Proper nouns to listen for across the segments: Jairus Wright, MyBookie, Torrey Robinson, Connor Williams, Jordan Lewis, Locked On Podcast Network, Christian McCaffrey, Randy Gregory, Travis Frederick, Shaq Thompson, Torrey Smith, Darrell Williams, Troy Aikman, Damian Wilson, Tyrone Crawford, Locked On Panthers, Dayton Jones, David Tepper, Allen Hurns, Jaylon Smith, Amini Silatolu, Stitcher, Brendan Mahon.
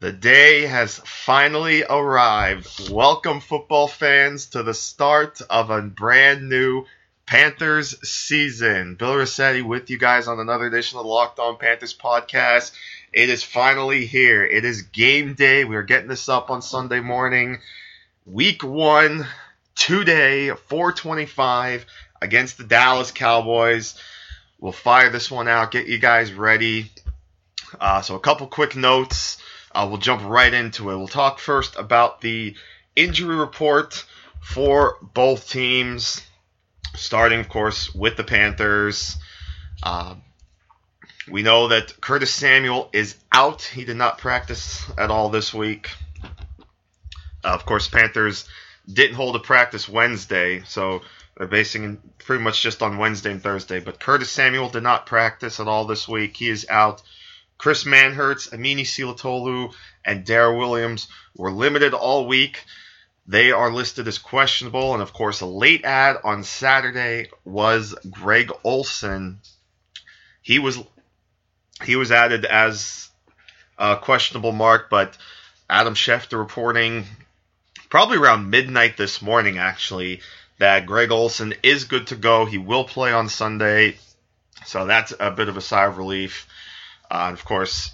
The day has finally arrived. Welcome, football fans, to the start of a brand new Panthers season. Bill Rosetti with you guys on another edition of the Locked On Panthers podcast. It is finally here. It is game day. We are getting this up on Sunday morning. Week one, today, 4:25 against the Dallas Cowboys. We'll fire this one out, get you guys ready. So a couple quick notes. We'll jump right into it. We'll talk first about the injury report for both teams, starting, of course, with the Panthers. We know that Curtis Samuel is out. He did not practice at all this week. Of course, Panthers didn't hold a practice Wednesday, so they're basing pretty much just on Wednesday and Thursday. But Curtis Samuel did not practice at all this week. He is out. Chris Manhertz, Amini Silatolu, and Darrell Williams were limited all week. They are listed as questionable, and of course a late add on Saturday was Greg Olsen. He was added as a questionable mark, but Adam Schefter reporting probably around midnight this morning actually that Greg Olsen is good to go. He will play on Sunday, so that's a bit of a sigh of relief. And of course,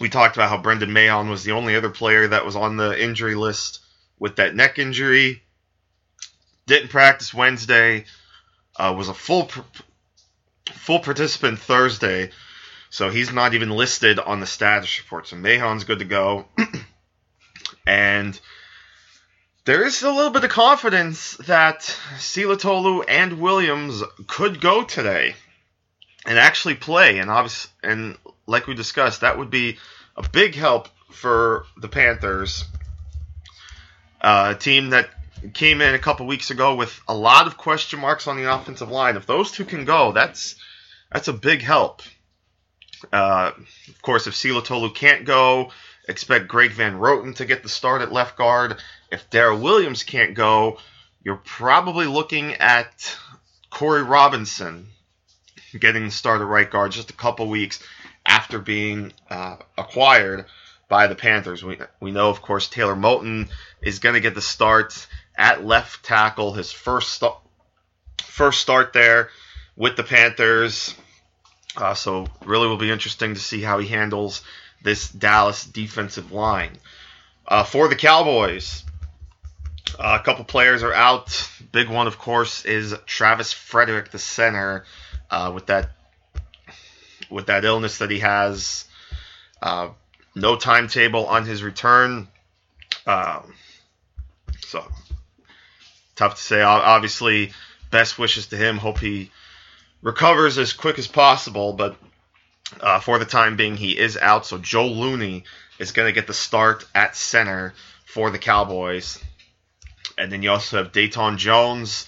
we talked about how Brendan Mahon was the only other player that was on the injury list with that neck injury. Didn't practice Wednesday. Was a full participant Thursday. So he's not even listed on the status report. So Mahon's good to go. And there is a little bit of confidence that Silatolu and Williams could go today and actually play. And like we discussed, that would be a big help for the Panthers, a team that came in a couple weeks ago with a lot of question marks on the offensive line. If those two can go, that's a big help. Of course, if Silatolu can't go, expect Greg Van Roten to get the start at left guard. If Darrell Williams can't go, you're probably looking at Corey Robinson getting the start at right guard just a couple weeks after being acquired by the Panthers. We know, of course, Taylor Moten is going to get the start at left tackle, his first start there with the Panthers. So really will be interesting to see how he handles this Dallas defensive line. For the Cowboys, a couple players are out. Big one, of course, is Travis Frederick, the center, with that illness that he has. No timetable on his return. So tough to say. Obviously, best wishes to him. Hope he recovers as quick as possible. But for the time being, he is out. So Joe Looney is going to get the start at center for the Cowboys. And then you also have Dayton Jones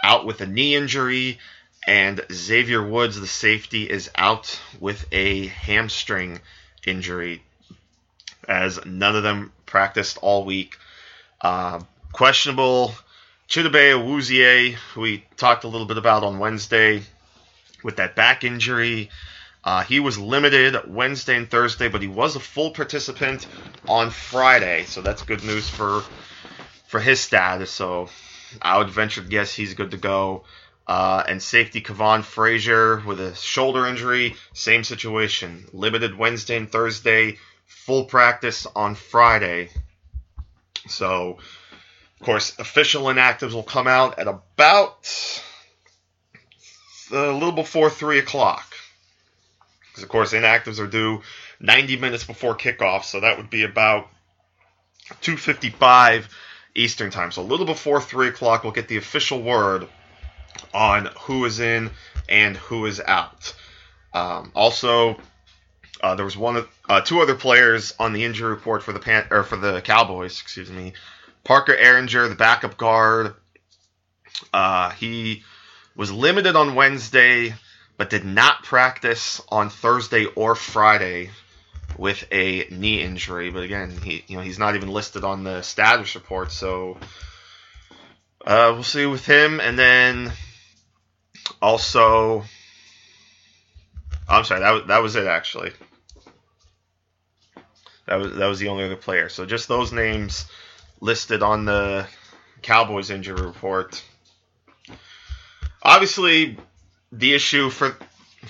out with a knee injury. And Xavier Woods, the safety, is out with a hamstring injury, as none of them practiced all week. Questionable Chidobe Awuzie, who we talked a little bit about on Wednesday with that back injury. He was limited Wednesday and Thursday, but he was a full participant on Friday, so that's good news for his status. So I would venture to guess he's good to go. And safety Kavon Frazier with a shoulder injury, same situation. Limited Wednesday and Thursday, full practice on Friday. So, of course, official inactives will come out at about a little before 3 o'clock. Because, of course, inactives are due 90 minutes before kickoff, so that would be about 2:55 Eastern time. So a little before 3 o'clock, we'll get the official word on who is in and who is out. Also, there was two other players on the injury report for the Cowboys. Parker Ehringer, the backup guard, he was limited on Wednesday, but did not practice on Thursday or Friday with a knee injury. But again, he's not even listed on the status report, so we'll see with him. And then also, I'm sorry, that was it actually. That was the only other player. So just those names listed on the Cowboys injury report. Obviously, the issue for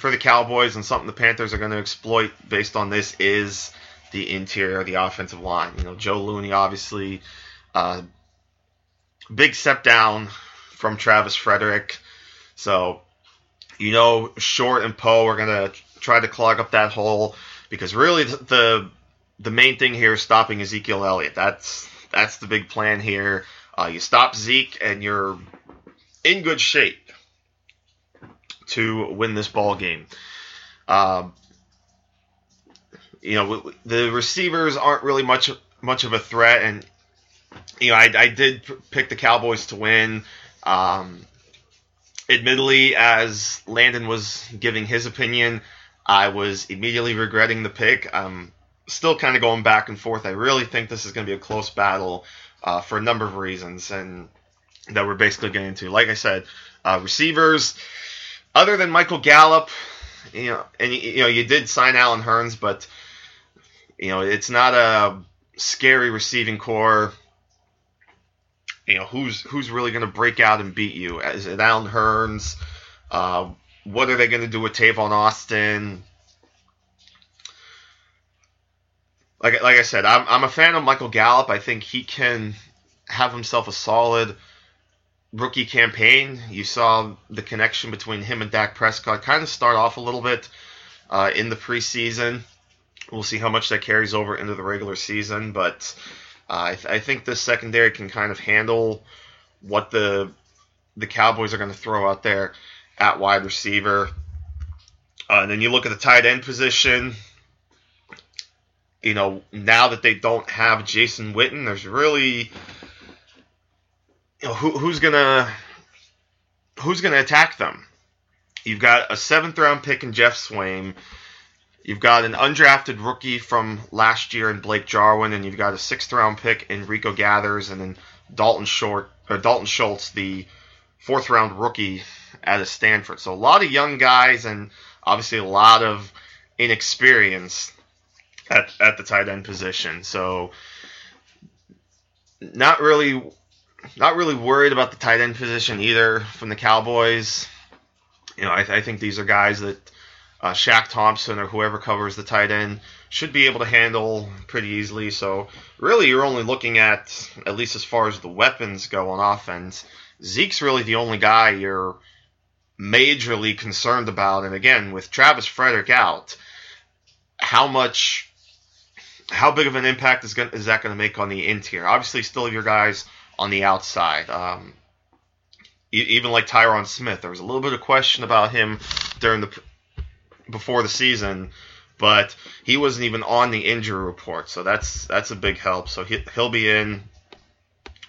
the Cowboys and something the Panthers are going to exploit based on this is the interior of the offensive line. You know, Joe Looney, obviously, big step down from Travis Frederick. So, you know, Short and Poe are going to try to clog up that hole because really the main thing here is stopping Ezekiel Elliott. That's the big plan here. You stop Zeke and you're in good shape to win this ball game. You know, the receivers aren't really much of a threat, and you know, I did pick the Cowboys to win. Admittedly, as Landon was giving his opinion, I was immediately regretting the pick. I'm still kind of going back and forth. I really think this is going to be a close battle for a number of reasons, and that we're basically getting into. Like I said, receivers. Other than Michael Gallup, you know, and you know, you did sign Allen Hurns, but you know, it's not a scary receiving core. You know, who's really going to break out and beat you? Is it Allen Hurns? What are they going to do with Tavon Austin? Like I said, I'm a fan of Michael Gallup. I think he can have himself a solid rookie campaign. You saw the connection between him and Dak Prescott kind of start off a little bit in the preseason. We'll see how much that carries over into the regular season, but I think this secondary can kind of handle what the Cowboys are going to throw out there at wide receiver. And then you look at the tight end position. You know, now that they don't have Jason Witten, there's really... You know, who's gonna attack them? You've got a 7th-round pick in Jeff Swaim. You've got an undrafted rookie from last year in Blake Jarwin, and you've got a 6th-round pick in Rico Gathers, and then Dalton Schultz, the 4th-round rookie out of Stanford. So a lot of young guys, and obviously a lot of inexperience at the tight end position. So not really worried about the tight end position either from the Cowboys. You know, I think these are guys that Shaq Thompson or whoever covers the tight end should be able to handle pretty easily. So really you're only looking at least as far as the weapons go on offense, Zeke's really the only guy you're majorly concerned about. And again, with Travis Frederick out, how big of an impact is that going to make on the interior? Obviously still your guys on the outside. Even like Tyron Smith, there was a little bit of question about him before the season, but he wasn't even on the injury report, so that's a big help. So he'll be in.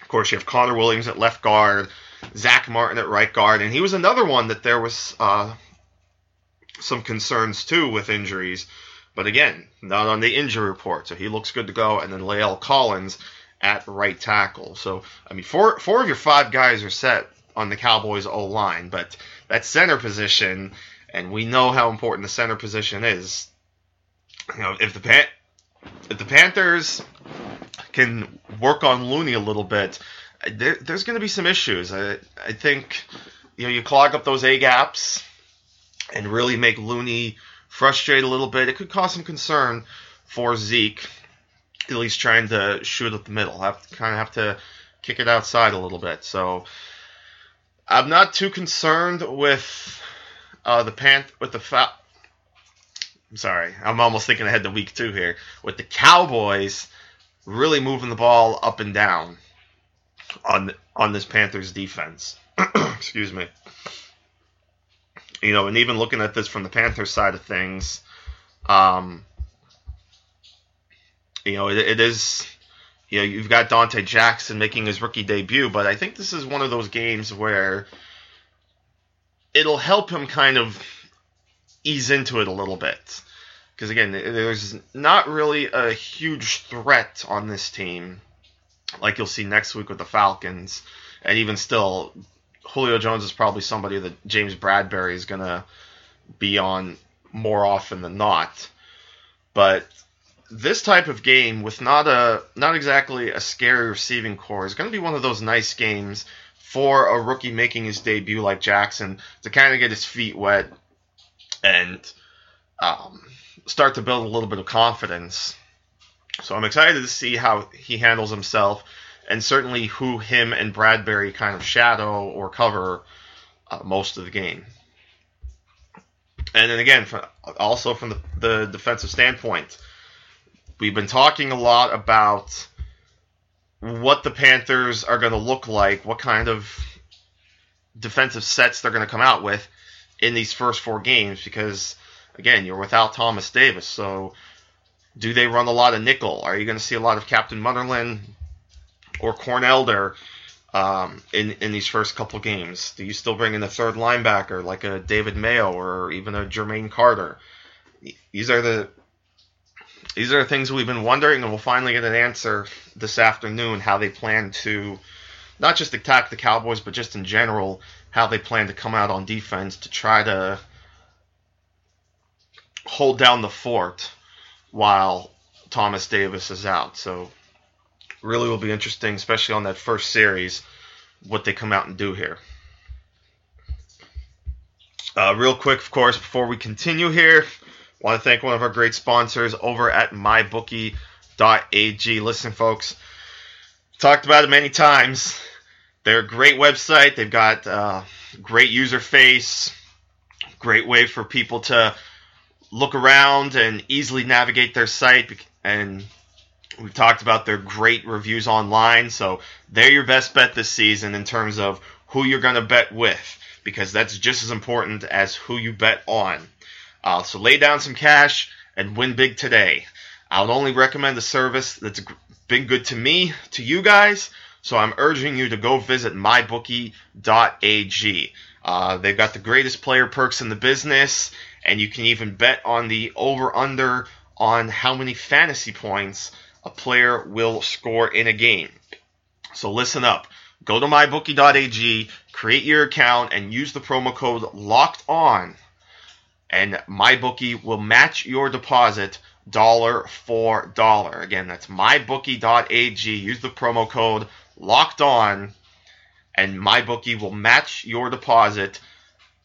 Of course, you have Connor Williams at left guard, Zach Martin at right guard, and he was another one that there was some concerns too with injuries, but again, not on the injury report, so he looks good to go. And then Lael Collins at right tackle. So, I mean, four of your five guys are set on the Cowboys' O-line, but that center position, and we know how important the center position is. You know, if the Panthers can work on Looney a little bit, there's going to be some issues. I think, you know, you clog up those A-gaps and really make Looney frustrated a little bit. It could cause some concern for Zeke, at least trying to shoot up the middle. Have to kick it outside a little bit. So I'm not too concerned with I'm almost thinking ahead to week 2 here. With the Cowboys really moving the ball up and down on this Panthers defense. Excuse me. You know, and even looking at this from the Panthers side of things, you know, it is You know, you've got Dante Jackson making his rookie debut, but I think this is one of those games where it'll help him kind of ease into it a little bit. Because, again, there's not really a huge threat on this team, like you'll see next week with the Falcons. And even still, Julio Jones is probably somebody that James Bradbury is going to be on more often than not. But this type of game with not exactly a scary receiving core is going to be one of those nice games for a rookie making his debut like Jackson to kind of get his feet wet and start to build a little bit of confidence. So I'm excited to see how he handles himself and certainly who him and Bradbury kind of shadow or cover most of the game. And then again, also from the defensive standpoint, we've been talking a lot about what the Panthers are going to look like, what kind of defensive sets they're going to come out with in these first four games because, again, you're without Thomas Davis. So do they run a lot of nickel? Are you going to see a lot of Captain Munderland or Cornelder in these first couple games? Do you still bring in a third linebacker like a David Mayo or even a Jermaine Carter? These are the things we've been wondering, and we'll finally get an answer this afternoon how they plan to not just attack the Cowboys, but just in general how they plan to come out on defense to try to hold down the fort while Thomas Davis is out. So really will be interesting, especially on that first series, what they come out and do here. Real quick, of course, before we continue here, I want to thank one of our great sponsors over at mybookie.ag. Listen, folks, talked about it many times. They're a great website. They've got great user face, great way for people to look around and easily navigate their site. And we've talked about their great reviews online. So they're your best bet this season in terms of who you're going to bet with, because that's just as important as who you bet on. So lay down some cash and win big today. I would only recommend a service that's been good to me, to you guys. So I'm urging you to go visit mybookie.ag. They've got the greatest player perks in the business, and you can even bet on the over-under on how many fantasy points a player will score in a game. So listen up. Go to mybookie.ag, create your account, and use the promo code LOCKEDON. And MyBookie will match your deposit dollar for dollar. Again, that's mybookie.ag. Use the promo code LOCKEDON, and MyBookie will match your deposit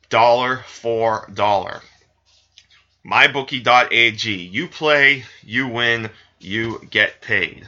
dollar for dollar. MyBookie.ag. You play, you win, you get paid.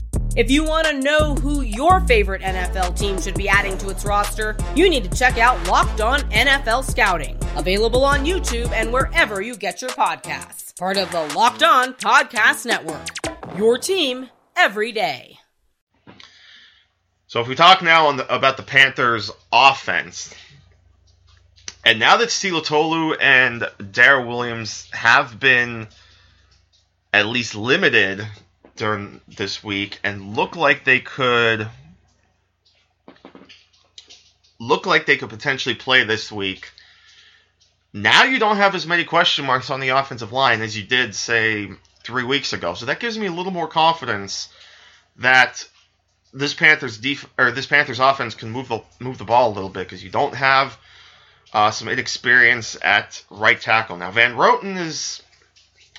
If you want to know who your favorite NFL team should be adding to its roster, you need to check out Locked On NFL Scouting, available on YouTube and wherever you get your podcasts. Part of the Locked On Podcast Network, your team every day. So if we talk now about the Panthers' offense, and now that Silatolu and Darrell Williams have been at least limited during this week and look like they could potentially play this week. Now you don't have as many question marks on the offensive line as you did, say, 3 weeks ago. So that gives me a little more confidence that this Panthers offense can move the ball a little bit, because you don't have some inexperience at right tackle. Now Van Roten is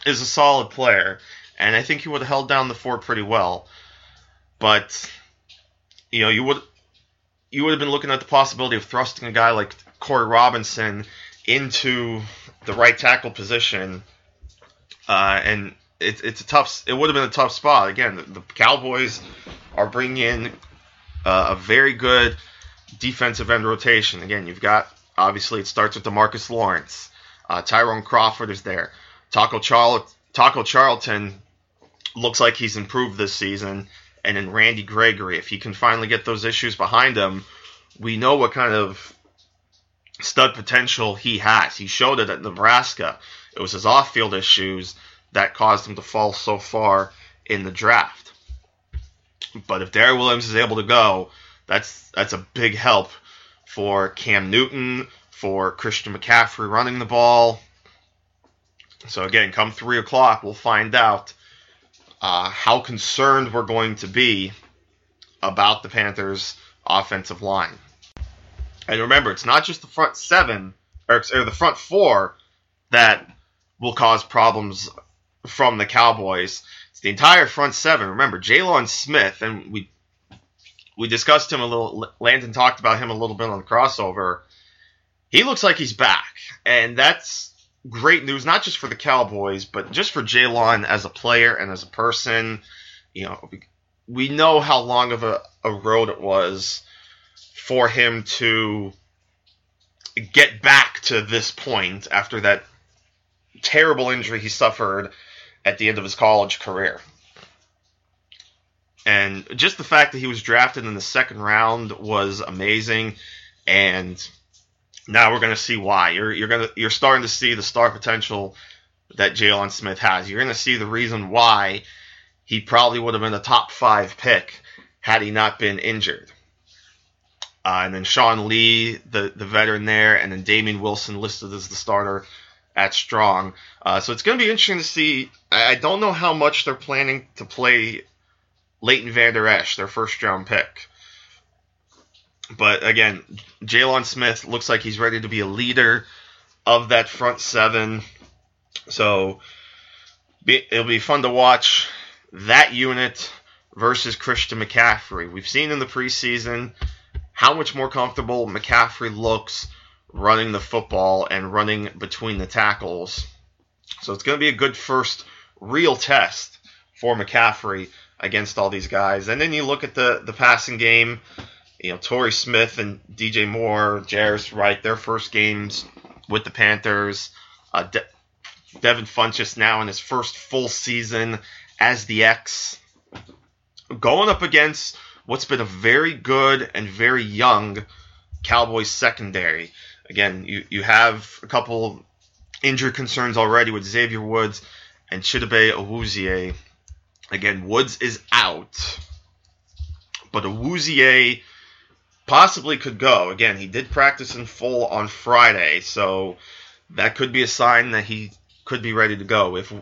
a solid player, and I think he would have held down the fort pretty well. But, you know, you would have been looking at the possibility of thrusting a guy like Corey Robinson into the right tackle position. And it would have been a tough spot. Again, the Cowboys are bringing in a very good defensive end rotation. Again, you've got Obviously, it starts with DeMarcus Lawrence. Tyrone Crawford is there. Taco Charlton looks like he's improved this season. And then Randy Gregory, if he can finally get those issues behind him, we know what kind of stud potential he has. He showed it at Nebraska. It was his off-field issues that caused him to fall so far in the draft. But if Darrell Williams is able to go, that's a big help for Cam Newton, for Christian McCaffrey running the ball. So again, come 3 o'clock, we'll find out how concerned we're going to be about the Panthers' offensive line. And remember, it's not just the front seven, or the front four, that will cause problems from the Cowboys. It's the entire front seven. Remember, Jaylon Smith, and we discussed him a little, Landon talked about him a little bit on the crossover. He looks like he's back, and that's great news, not just for the Cowboys, but just for Jaylon as a player and as a person. You know, we know how long of a road it was for him to get back to this point after that terrible injury he suffered at the end of his college career. And just the fact that he was drafted in the second round was amazing, and now we're going to see why. You're starting to see the star potential that Jaylon Smith has. You're going to see the reason why he probably would have been a top 5 pick had he not been injured. And then Sean Lee, the veteran there, and then Damian Wilson listed as the starter at strong. So it's going to be interesting to see. I don't know how much they're planning to play Leighton Vander Esch, their first-round pick. But again, Jaylon Smith looks like he's ready to be a leader of that front seven. So it'll be fun to watch that unit versus Christian McCaffrey. We've seen in the preseason how much more comfortable McCaffrey looks running the football and running between the tackles. So it's going to be a good first real test for McCaffrey against all these guys. And then you look at the passing game. You know, Torrey Smith and DJ Moore, Jairus Wright, their first games with the Panthers. Devin Funchess now in his first full season as the X, going up against what's been a very good and very young Cowboys secondary. Again, you have a couple injury concerns already with Xavier Woods and Chidobe Awuzie. Again, Woods is out, but Awuzie possibly could go. Again, he did practice in full on Friday, so that could be a sign that he could be ready to go. If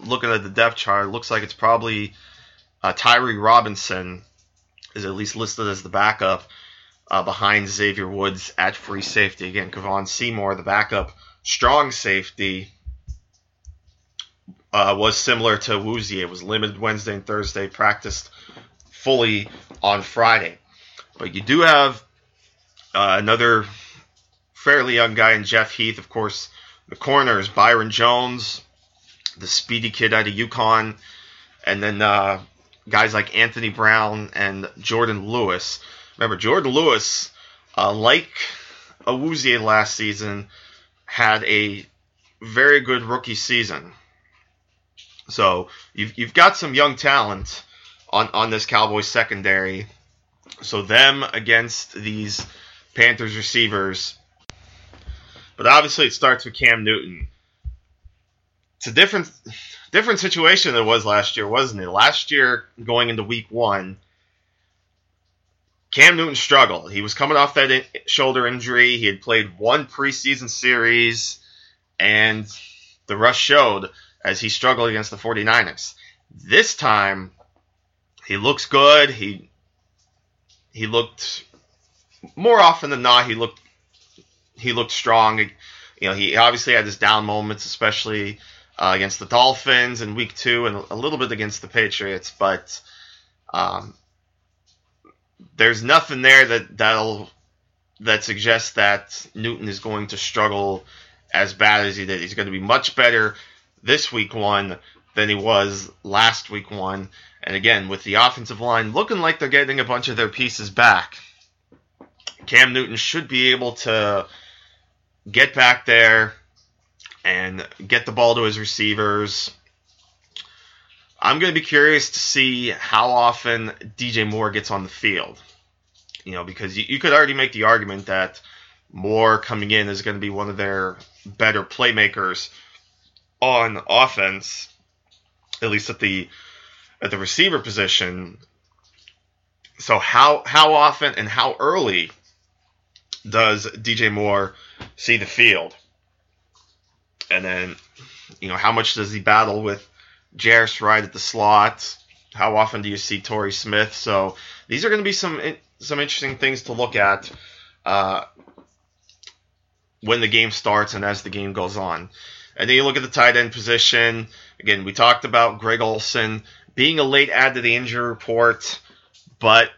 looking at the depth chart, it looks like it's probably Torrey Robinson is at least listed as the backup behind Xavier Woods at free safety. Again, Kavon Seymour, the backup strong safety, was similar to Awuzie. It was limited Wednesday and Thursday, practiced fully on Friday. But you do have another fairly young guy in Jeff Heath. Of course, the corners, Byron Jones, the speedy kid out of UConn, and then guys like Anthony Brown and Jordan Lewis. Remember, Jordan Lewis, like Awuzie last season, had a very good rookie season. So you've got some young talent on this Cowboys secondary. So them against these Panthers receivers. But obviously it starts with Cam Newton. It's a different situation than it was last year, wasn't it? Last year, going into week one, Cam Newton struggled. He was coming off that shoulder injury. He had played one preseason series, and the rust showed as he struggled against the 49ers. This time, he looks good. He looked, more often than not, he looked strong. You know, he obviously had his down moments, especially against the Dolphins in week 2 and a little bit against the Patriots, but there's nothing there that suggests that Newton is going to struggle as bad as he did. He's going to be much better this week 1 than he was last week 1. And again, with the offensive line looking like they're getting a bunch of their pieces back, Cam Newton should be able to get back there and get the ball to his receivers. I'm going to be curious to see how often DJ Moore gets on the field. You know, because you could already make the argument that Moore coming in is going to be one of their better playmakers on offense, at least at the receiver position. So how often and how early does DJ Moore see the field? And then, you know, how much does he battle with Jairus Wright at the slot? How often do you see Torrey Smith? So these are going to be some interesting things to look at when the game starts and as the game goes on. And then you look at the tight end position. Again, we talked about Greg Olsen being a late add to the injury report, but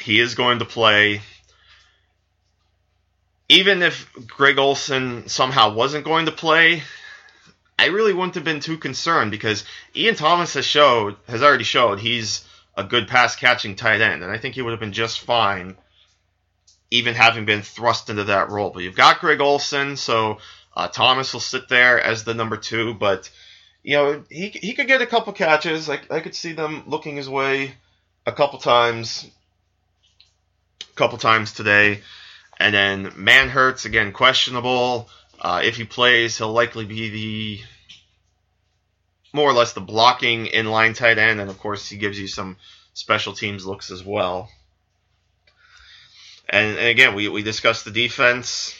he is going to play. Even if Greg Olsen somehow wasn't going to play, I really wouldn't have been too concerned because Ian Thomas has already showed he's a good pass-catching tight end, and I think he would have been just fine even having been thrust into that role. But you've got Greg Olsen, so Thomas will sit there as the number two, but you know he could get a couple catches. I could see them looking his way a couple times today. And then Manhurts, again, questionable. If he plays, he'll likely be the more or less the blocking inline tight end. And, of course, he gives you some special teams looks as well. And again, we discussed the defense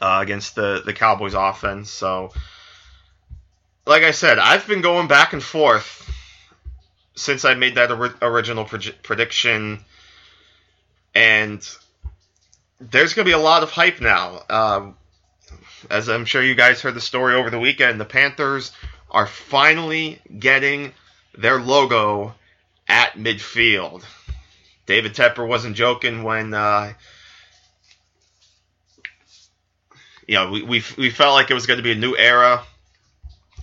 against the Cowboys offense. So, like I said, I've been going back and forth since I made that original prediction. And there's going to be a lot of hype now. As I'm sure you guys heard the story over the weekend, the Panthers are finally getting their logo at midfield. David Tepper wasn't joking when we felt like it was going to be a new era.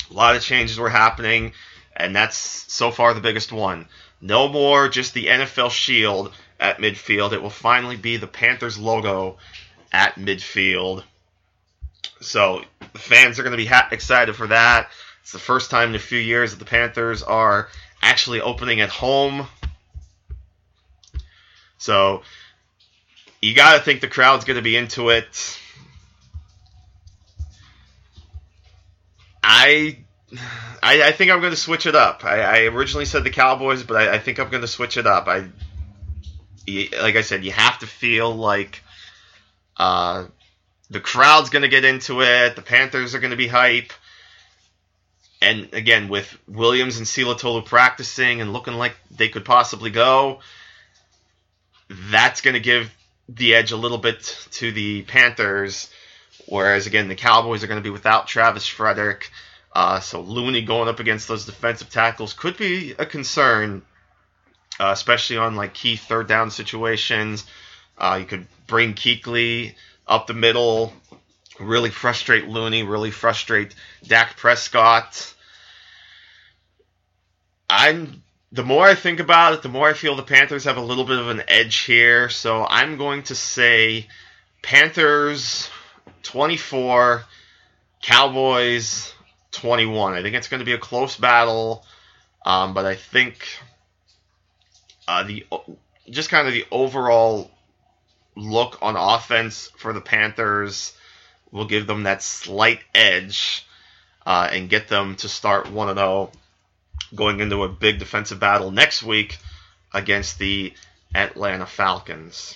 A lot of changes were happening, and that's so far the biggest one. No more just the NFL Shield at midfield. It will finally be the Panthers logo at midfield. So fans are going to be excited for that. It's the first time in a few years that the Panthers are actually opening at home. So you got to think the crowd's going to be into it. I think I'm going to switch it up. I originally said the Cowboys, but I think I'm going to switch it up. Like I said, you have to feel like the crowd's going to get into it. The Panthers are going to be hype. And again, with Williams and Silatolu practicing and looking like they could possibly go, that's going to give the edge a little bit to the Panthers. Whereas, again, the Cowboys are going to be without Travis Frederick. So Looney going up against those defensive tackles could be a concern. Especially on like key third down situations. You could bring Kuechly up the middle, really frustrate Looney, really frustrate Dak Prescott. The more I think about it, the more I feel the Panthers have a little bit of an edge here. So I'm going to say Panthers 24, Cowboys 21. I think it's going to be a close battle, but I think the overall look on offense for the Panthers will give them that slight edge and get them to start 1-0 going into a big defensive battle next week against the Atlanta Falcons.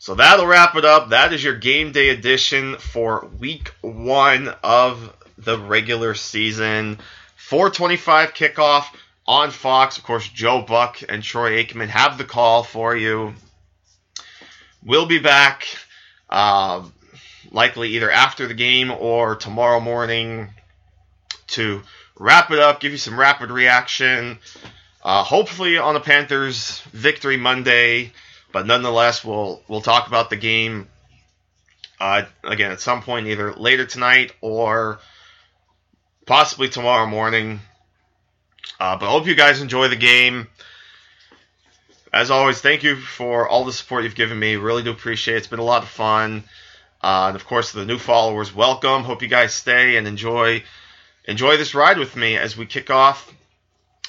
So that'll wrap it up. That is your game day edition for week one of the regular season. 4:25 kickoff on Fox. Of course, Joe Buck and Troy Aikman have the call for you. We'll be back likely either after the game or tomorrow morning to wrap it up, give you some rapid reaction, hopefully on the Panthers' victory Monday. But nonetheless, we'll talk about the game again at some point, either later tonight or possibly tomorrow morning. But I hope you guys enjoy the game. As always, thank you for all the support you've given me. Really do appreciate it. It's been a lot of fun. And, of course, the new followers, welcome. Hope you guys stay and enjoy this ride with me as we kick off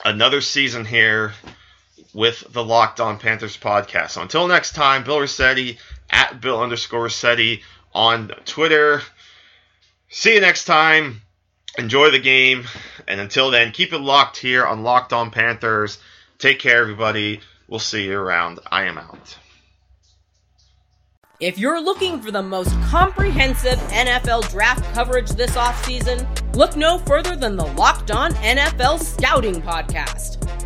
another season here with the Locked On Panthers podcast. So until next time, Bill Rosetti, at Bill_Rosetti on Twitter. See you next time. Enjoy the game, and until then, keep it locked here on Locked On Panthers. Take care, everybody. We'll see you around. I am out. If you're looking for the most comprehensive NFL draft coverage this offseason, look no further than the Locked On NFL Scouting Podcast.